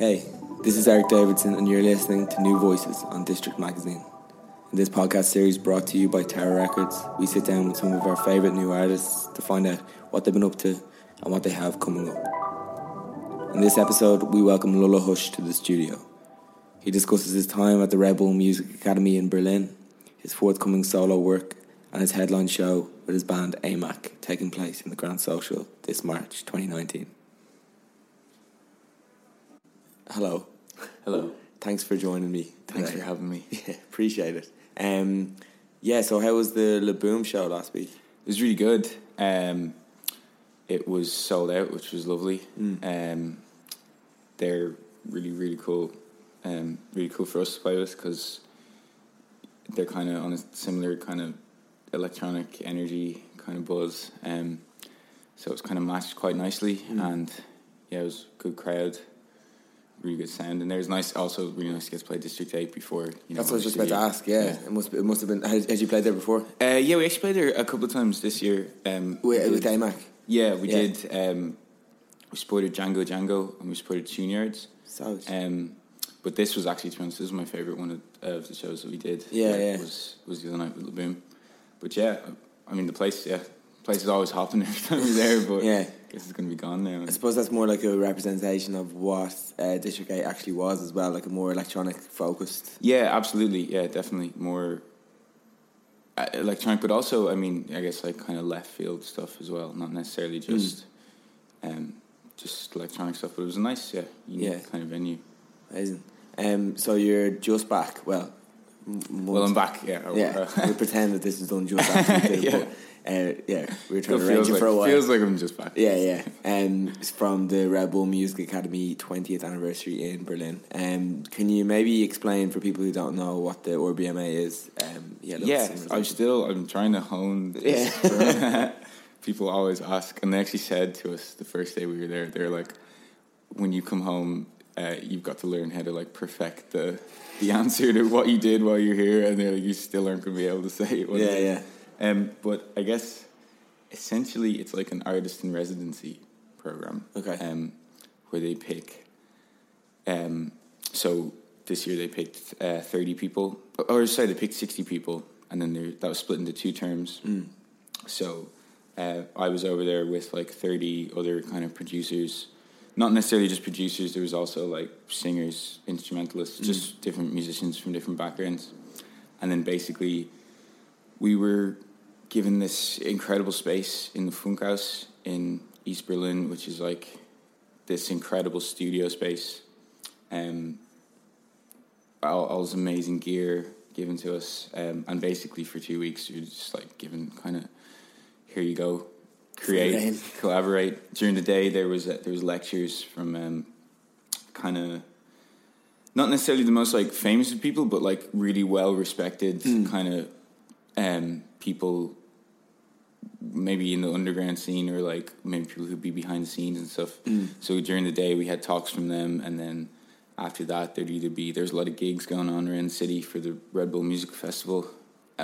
Hey, this is Eric Davidson and you're listening to New Voices on District Magazine. In this podcast series brought to you by Tower Records, we sit down with some of our favourite new artists to find out what they've been up to and what they have coming up. In this episode, we welcome Lula Hush to the studio. He discusses his time at the Red Bull Music Academy in Berlin, his forthcoming solo work and his headline show with his band AMAC taking place in the Grand Social this March 2019. Hello. Hello. Thanks for joining me today. Thanks for having me. Yeah, appreciate it. So how was the Le Boom show last week? It was really good. It was sold out, which was lovely. They're really, really cool. Really cool for us to play with because they're kind of on a similar kind of electronic energy kind of buzz. So it's kind of matched quite nicely. And yeah, it was a good crowd. Really good sound, and there's nice. Also, really nice to get to play District 8 before. That's what I was just about to ask. Yeah. It must have been. Had you played there before? Yeah, we actually played there a couple of times this year. With AMAC. Yeah, we did. We supported Django Django, and we supported Tune Yards. But this was actually, to be honest, this was my favorite one of the shows that we did. Was the other night with Le Boom. But yeah, I mean the place is always hopping every time we're there. But yeah. I guess it's going to be gone now. I suppose that's more like a representation of what District 8 actually was as well, like a more electronic focused. Yeah, absolutely. Yeah, definitely more electronic, but also, I mean, I guess like kind of left field stuff as well, not necessarily just electronic stuff, but it was a nice, unique kind of venue. Amazing. So you're just back, I'm back, we'll pretend that this is done just after you do, but we were trying to arrange it for a while. Feels like I'm just back. Yeah. From the Red Bull Music Academy 20th anniversary in Berlin. Can you maybe explain for people who don't know what the RBMA is? I'm trying to hone this. Yeah. People always ask, and they actually said to us the first day we were there, they're like, when you come home, you've got to learn how to like perfect the answer to what you did while you're here, and they're like, you still aren't going to be able to say it. But I guess essentially it's like an artist in residency program. Okay. Where they pick. So this year they picked 30 people, they picked 60 people, and then that was split into two terms. So I was over there with like 30 other kind of producers, not necessarily just producers. There was also like singers, instrumentalists, just different musicians from different backgrounds, and then basically we were given this incredible space in the Funkhaus in East Berlin, which is like this incredible studio space. All this amazing gear given to us. And basically for 2 weeks, you're just like given kind of, here you go, create, collaborate. During the day, there was lectures from kind of, not necessarily the most like famous people, but like really well-respected kind of, people maybe in the underground scene, or like maybe people who'd be behind the scenes and stuff. So during the day we had talks from them, and then after that there's a lot of gigs going on around the city for the Red Bull Music Festival,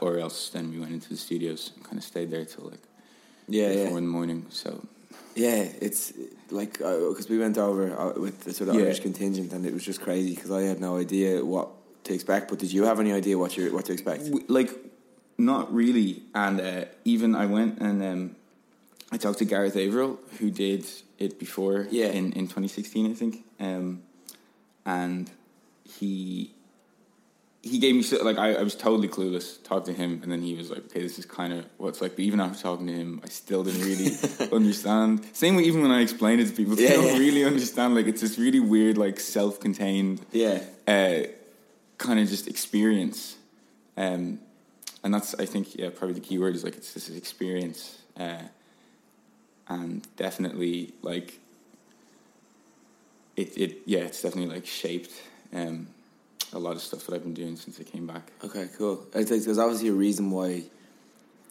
or else then we went into the studios and kind of stayed there till like 4 in the morning. So yeah, it's like, because we went over with the sort of Irish contingent, and it was just crazy because I had no idea what to expect. But did you have any idea what to expect? Not really, and even I went and I talked to Gareth Averill, who did it before in 2016, I think, and he gave me, like, I was totally clueless, talked to him, and then he was like, okay, this is kind of what it's like, but even after talking to him, I still didn't really understand. Same way even when I explain it to people, they don't really understand, like, it's this really weird, like, self-contained kind of just experience, and that's, I think, probably the key word is, like, it's this experience. And definitely, like, it's definitely, like, shaped a lot of stuff that I've been doing since I came back. Okay, cool. I think there's obviously a reason why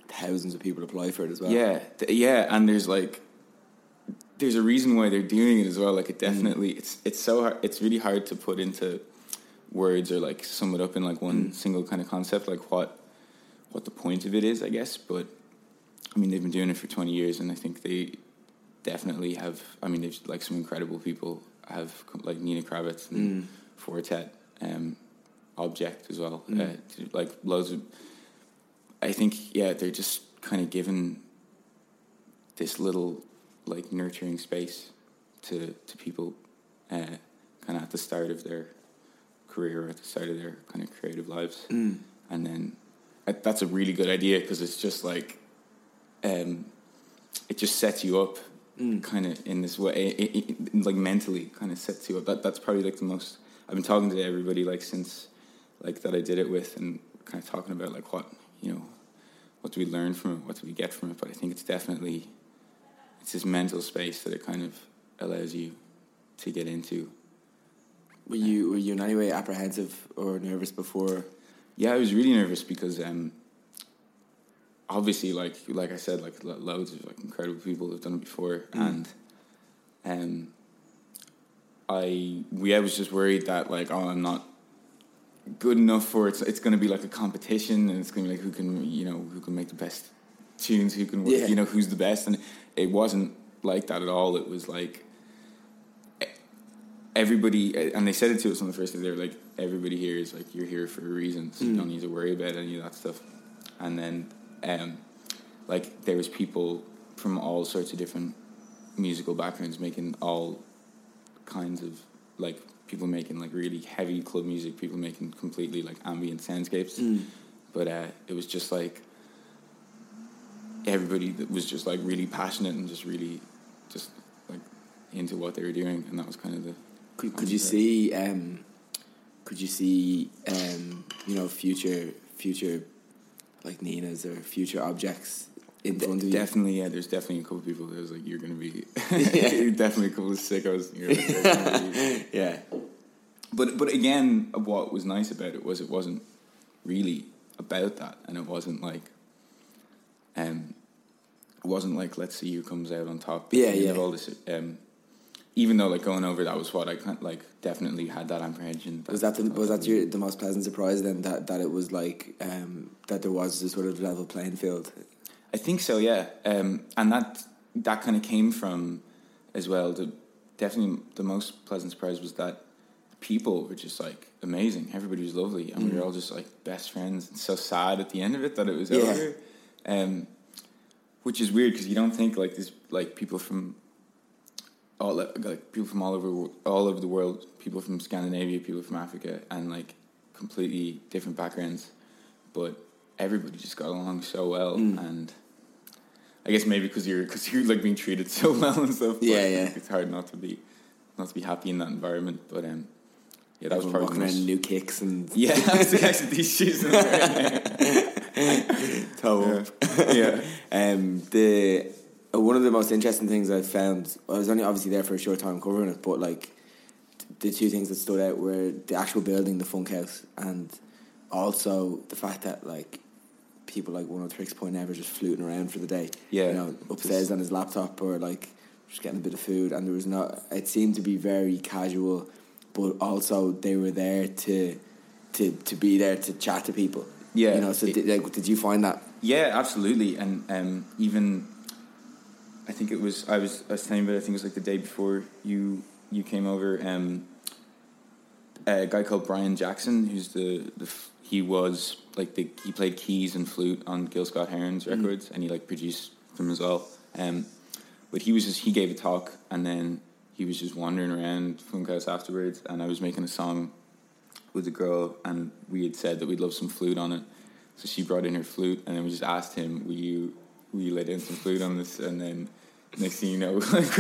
thousands of people apply for it as well. Yeah, and there's, like, there's a reason why they're doing it as well. Like, it definitely, it's so hard, it's really hard to put into words or, like, sum it up in, like, one single kind of concept, like, what the point of it is, I guess. But I mean, they've been doing it for 20 years, and I think they definitely have. I mean, there's like some incredible people have like Nina Kravitz and Four Tet, Object as well. Like loads of, I think, yeah, they're just kind of given this little like nurturing space to people kind of at the start of their career or at the start of their kind of creative lives. And then that's a really good idea because it's just like it just sets you up kind of in this way, it like mentally kind of sets you up. That's probably like the most, I've been talking to everybody like since like that I did it with, and kind of talking about like what, you know, what do we learn from it, what do we get from it. But I think it's definitely, it's this mental space that it kind of allows you to get into. Were you in any way apprehensive or nervous before? Yeah, I was really nervous because obviously, like I said, like loads of like incredible people have done it before, and I was just worried that like, oh, I'm not good enough for it. It's going to be like a competition, and it's going to be like who can make the best tunes, who can work, you know, who's the best. And it wasn't like that at all. It was like everybody, and they said it to us on the first day, they were like, everybody here is like, you're here for a reason, so you don't need to worry about any of that stuff. And then like there was people from all sorts of different musical backgrounds making all kinds of, like people making like really heavy club music, people making completely like ambient soundscapes, but it was just like everybody that was just like really passionate and just really just like into what they were doing, and that was kind of the could you see you know, future like Nina's or future Objects in front of you? Definitely, yeah. There's definitely a couple of people that was like, you're going to be... definitely a couple of sickos. And you're like, yeah. But again, what was nice about it was it wasn't really about that. And it wasn't like, let's see who comes out on top. You have all this... even though like going over that was what I like definitely had that apprehension. Was that the most pleasant surprise then, that it was like that there was this sort of level playing field? I think so, yeah. And that kind of came from as well. Definitely the most pleasant surprise was that people were just like amazing. Everybody was lovely, and we were all just like best friends. And so sad at the end of it that it was over, which is weird because you don't think like this, like people from. All like people from all over the world, people from Scandinavia, people from Africa, and like completely different backgrounds, but everybody just got along so well, and I guess maybe because you're like being treated so well and stuff. Like, it's hard not to be happy in that environment. But yeah, that was probably walking around new kicks and these shoes. Toe up, yeah. One of the most interesting things I've found, I was only obviously there for a short time covering it, but like the two things that stood out were the actual building, the Funkhaus, and also the fact that like people like 106.9 were just fluting around for the day, you know, upstairs on his laptop or like just getting a bit of food, and it seemed to be very casual, but also they were there to be there to chat to people, you know, so did you find that? Yeah, absolutely. And even I think it was, I was telling you about, I think it was like the day before you came over, a guy called Brian Jackson, who's he played keys and flute on Gil Scott Heron's records, and he like produced them as well, but he gave a talk, and then he was just wandering around Funkhaus afterwards, and I was making a song with a girl, and we had said that we'd love some flute on it, so she brought in her flute, and then we just asked him, will you let in some flute on this? And then next thing you know, like,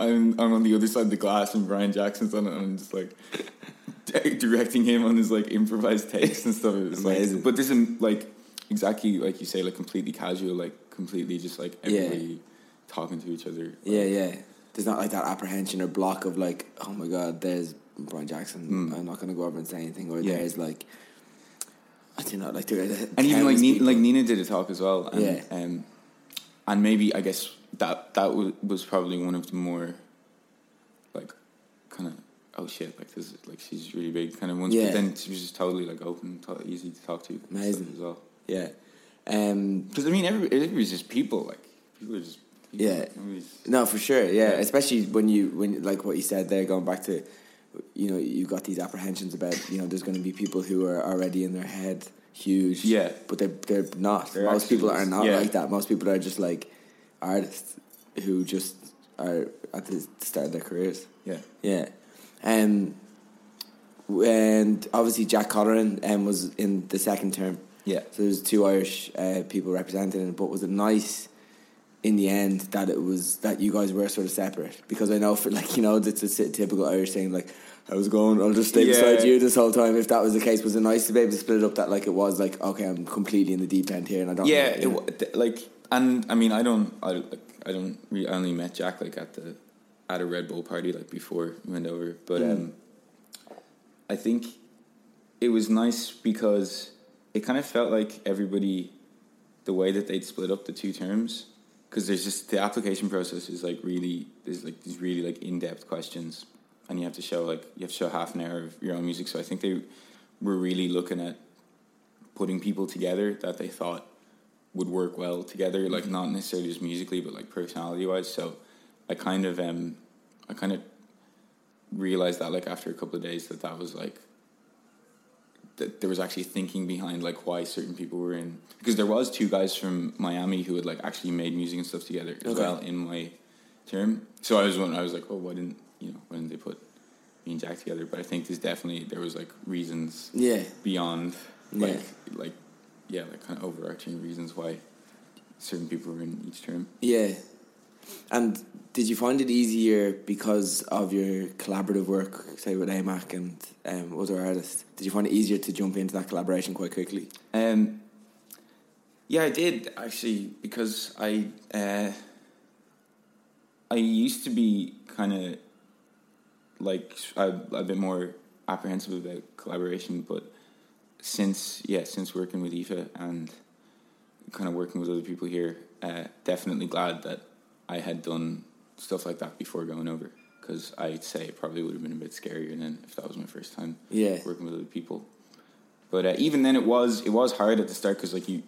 I'm on the other side of the glass and Brian Jackson's on it, and I'm just like directing him on his like improvised takes and stuff. It was amazing. Like, but there's like exactly like you say, like completely casual, like completely just like everybody talking to each other. Like, there's not like that apprehension or block of like, oh my god, there's Brian Jackson, I'm not going to go over and say anything, or there's like, I do not like to. And even like Nina did a talk as well, and and maybe I guess that was probably one of the more like kind of, oh shit, like this, like she's really big kind of ones, but then she was just totally like open, easy to talk to. Amazing as well. Yeah, because I mean everybody's just people, like people are just Yeah. No, for sure. Yeah, especially when like what you said there, going back to, you know, you've got these apprehensions about, you know, there's going to be people who are already in their head huge. Yeah. But they're not. They're most people are not like that. Most people are just like artists who just are at the start of their careers. Yeah. Yeah. And obviously Jack Cotteran was in the second term. Yeah. So there's two Irish people represented in it, but was it nice in the end that it was that you guys were sort of separate? Because I know for, like, you know, it's a typical Irish thing, like, how's it going? I'll just stay beside you this whole time. If that was the case, was it nice to be able to split it up that, like, it was like, okay, I'm completely in the deep end here and I don't know. And I mean, I only met Jack like at a Red Bull party like before we went over, but I think it was nice because it kind of felt like everybody, the way that they'd split up the two terms, because there's just the application process is like really, there's like these really like in-depth questions, and you have to show half an hour of your own music. So I think they were really looking at putting people together that they thought would work well together, like not necessarily just musically, but like personality-wise. So I kind of realized that like after a couple of days that was like that there was actually thinking behind like why certain people were in, because there was two guys from Miami who had like actually made music and stuff together as well in my term. So I was like, oh, why didn't they put me and Jack together? But I think there was like reasons beyond like kind of overarching reasons why certain people were in each term. Yeah. And did you find it easier because of your collaborative work, say with AMAC and other artists? Did you find it easier to jump into that collaboration quite quickly? Yeah, I did actually, because I used to be kind of like a bit more apprehensive about collaboration, but since working with Aoife and kind of working with other people here, definitely glad that I had done stuff like that before going over, because I'd say it probably would have been a bit scarier than if that was my first time working with other people. But even then, it was hard at the start, because like you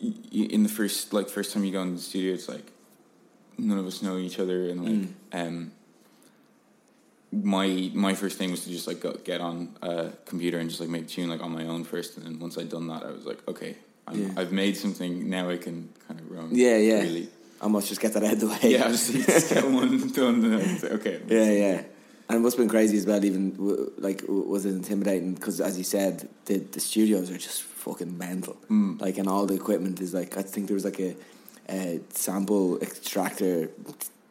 in the first time you go in the studio, it's like none of us know each other, and like my first thing was to just like go get on a computer and just like make a tune like on my own first, and then once I'd done that, I was like, okay, I've made something now, I can kind of roam. Really. I must just get that out of the way. Yeah, I just get one done. And I was like, okay. Yeah. And what's been crazy as well, even like, was it intimidating? Because as you said, the studios are just fucking mental. Like, and all the equipment is like, I think there was like a sample extractor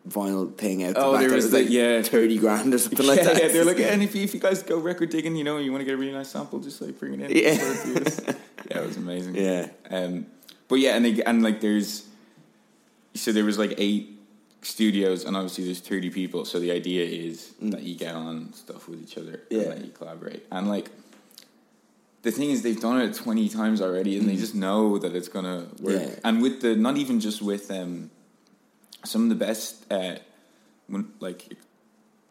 vinyl thing out the back. There was like 30 grand or something like that. Yeah, they're like, and if you guys go record digging, you know, you want to get a really nice sample, just like bring it in. Yeah, it was amazing. Yeah, but yeah, and like there's. So there was like 8 studios, and obviously there's 30 people. So the idea is that you get on stuff with each other and that you collaborate. And like the thing is, they've done it 20 times already, and they just know that it's gonna work. Yeah. And with the not even just with some of the best like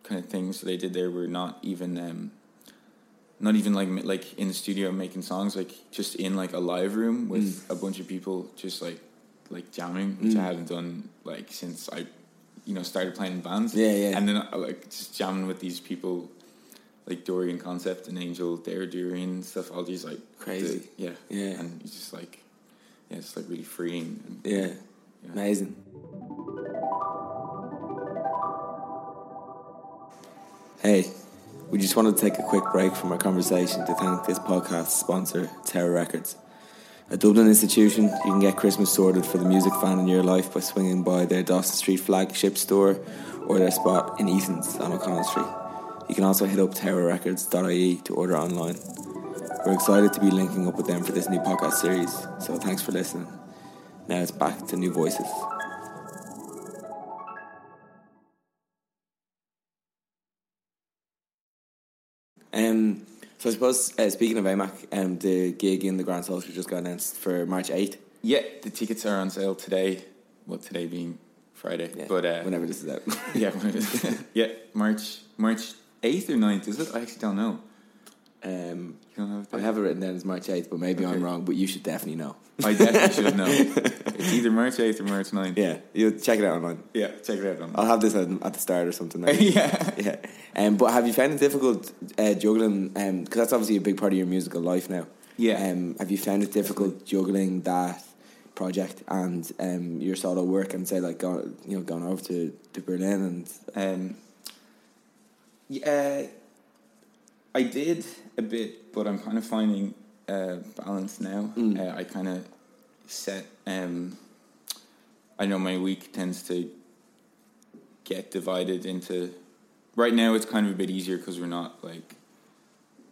kind of things they did there were not even like in the studio making songs, like just in like a live room with a bunch of people just like jamming, which I haven't done like since I, you know, started playing in bands. Yeah. And then like just jamming with these people, like Dorian Concept and Angel Deradoorian and stuff. All these like crazy, yeah. And it's just like, it's like really freeing. And, amazing. Hey, we just wanted to take a quick break from our conversation to thank this podcast sponsor, Terror Records. A Dublin institution, you can get Christmas sorted for the music fan in your life by swinging by their Dawson Street flagship store or their spot in Easton's on O'Connell Street. You can also hit up terrorrecords.ie to order online. We're excited to be linking up with them for this new podcast series, so thanks for listening. Now it's back to New Voices. So I suppose, speaking of AMAC, the gig in the Grand Social just got announced for March 8th. Yeah, the tickets are on sale today. Well, today being Friday. Yeah, but whenever this is out. March 8th or 9th, is it? I actually don't know. I have it written down as March 8th, but maybe I'm wrong, but you should definitely know. I definitely should know. It's either March 8th or March 9th. Yeah, you'll check it out online. Yeah, check it out online. I'll have this at the start or something. Yeah. But have you found it difficult juggling, because that's obviously a big part of your musical life now. Yeah. Have you found it difficult juggling that project and your solo work and say like going over to Berlin and... Yeah... I did a bit, but I'm kind of finding balance now. I kind of set... I know my week tends to get divided into... Right now, it's kind of a bit easier because we're not, like...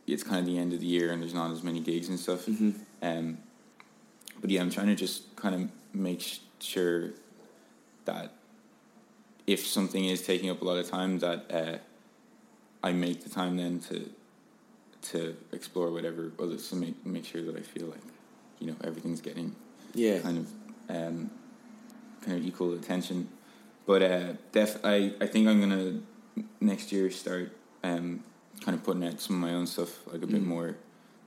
It's kind of the end of the year and there's not as many gigs and stuff. Mm-hmm. But yeah, I'm trying to just kind of make sure that if something is taking up a lot of time, that I make the time then to explore whatever others, to make sure that I feel like, everything's getting kind of equal attention. But I think I'm gonna next year start kind of putting out some of my own stuff like a bit more,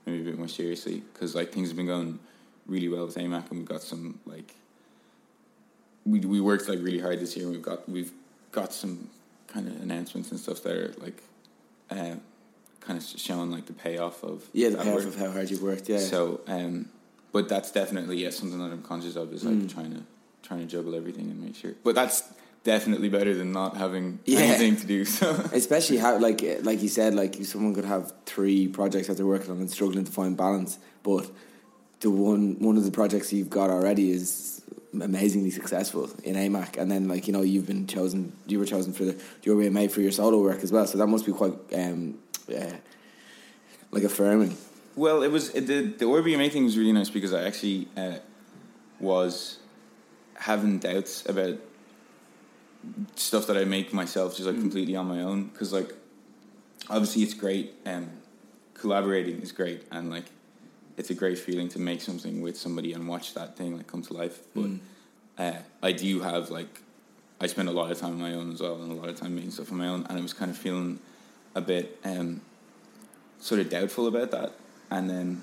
maybe a bit more seriously, because like things have been going really well with AMAC, and we've got some like we worked like really hard this year, and we've got some kind of announcements and stuff that are like. Kind of showing like the payoff of of how hard you've worked. So but that's definitely something that I'm conscious of is like trying to juggle everything and make sure, but that's definitely better than not having anything to do, so especially how like you said, like someone could have three projects that they're working on and struggling to find balance, but the one of the projects you've got already is amazingly successful in AMAC, and then like you were chosen for the Dorian made for your solo work as well, so that must be quite like affirming. Well, it was the ORBMA thing was really nice because I actually was having doubts about stuff that I make myself, just like completely on my own, because like obviously it's great, collaborating is great, and like it's a great feeling to make something with somebody and watch that thing like come to life, but I do have like I spend a lot of time on my own as well, and a lot of time making stuff on my own, and I was kind of feeling a bit sort of doubtful about that, and then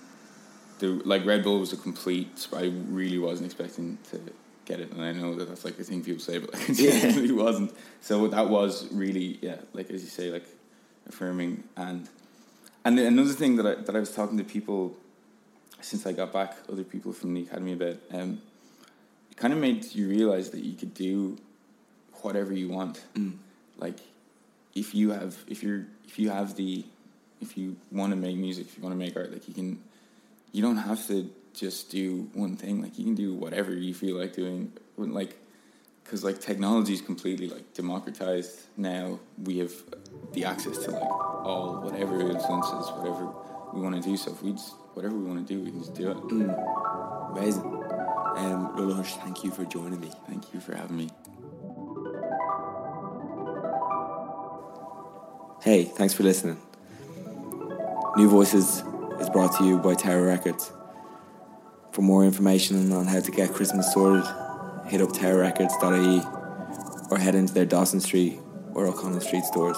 Red Bull was a complete I really wasn't expecting to get it, and I know that's like the thing people say, but like, it really wasn't, so that was really like as you say, like affirming. And then another thing that I was talking to people since I got back, other people from the academy about, it kind of made you realise that you could do whatever you want. Like, if you want to make music, if you want to make art, like you don't have to just do one thing. Like, you can do whatever you feel like doing. Like, because like technology is completely like democratized now. We have the access to like all whatever influences, whatever we want to do. So if we just whatever we want to do, we can just do it. Amazing. Lula Hush, thank you for joining me. Thank you for having me. Hey, thanks for listening. New Voices is brought to you by Tower Records. For more information on how to get Christmas sorted, hit up towerrecords.ie or head into their Dawson Street or O'Connell Street stores.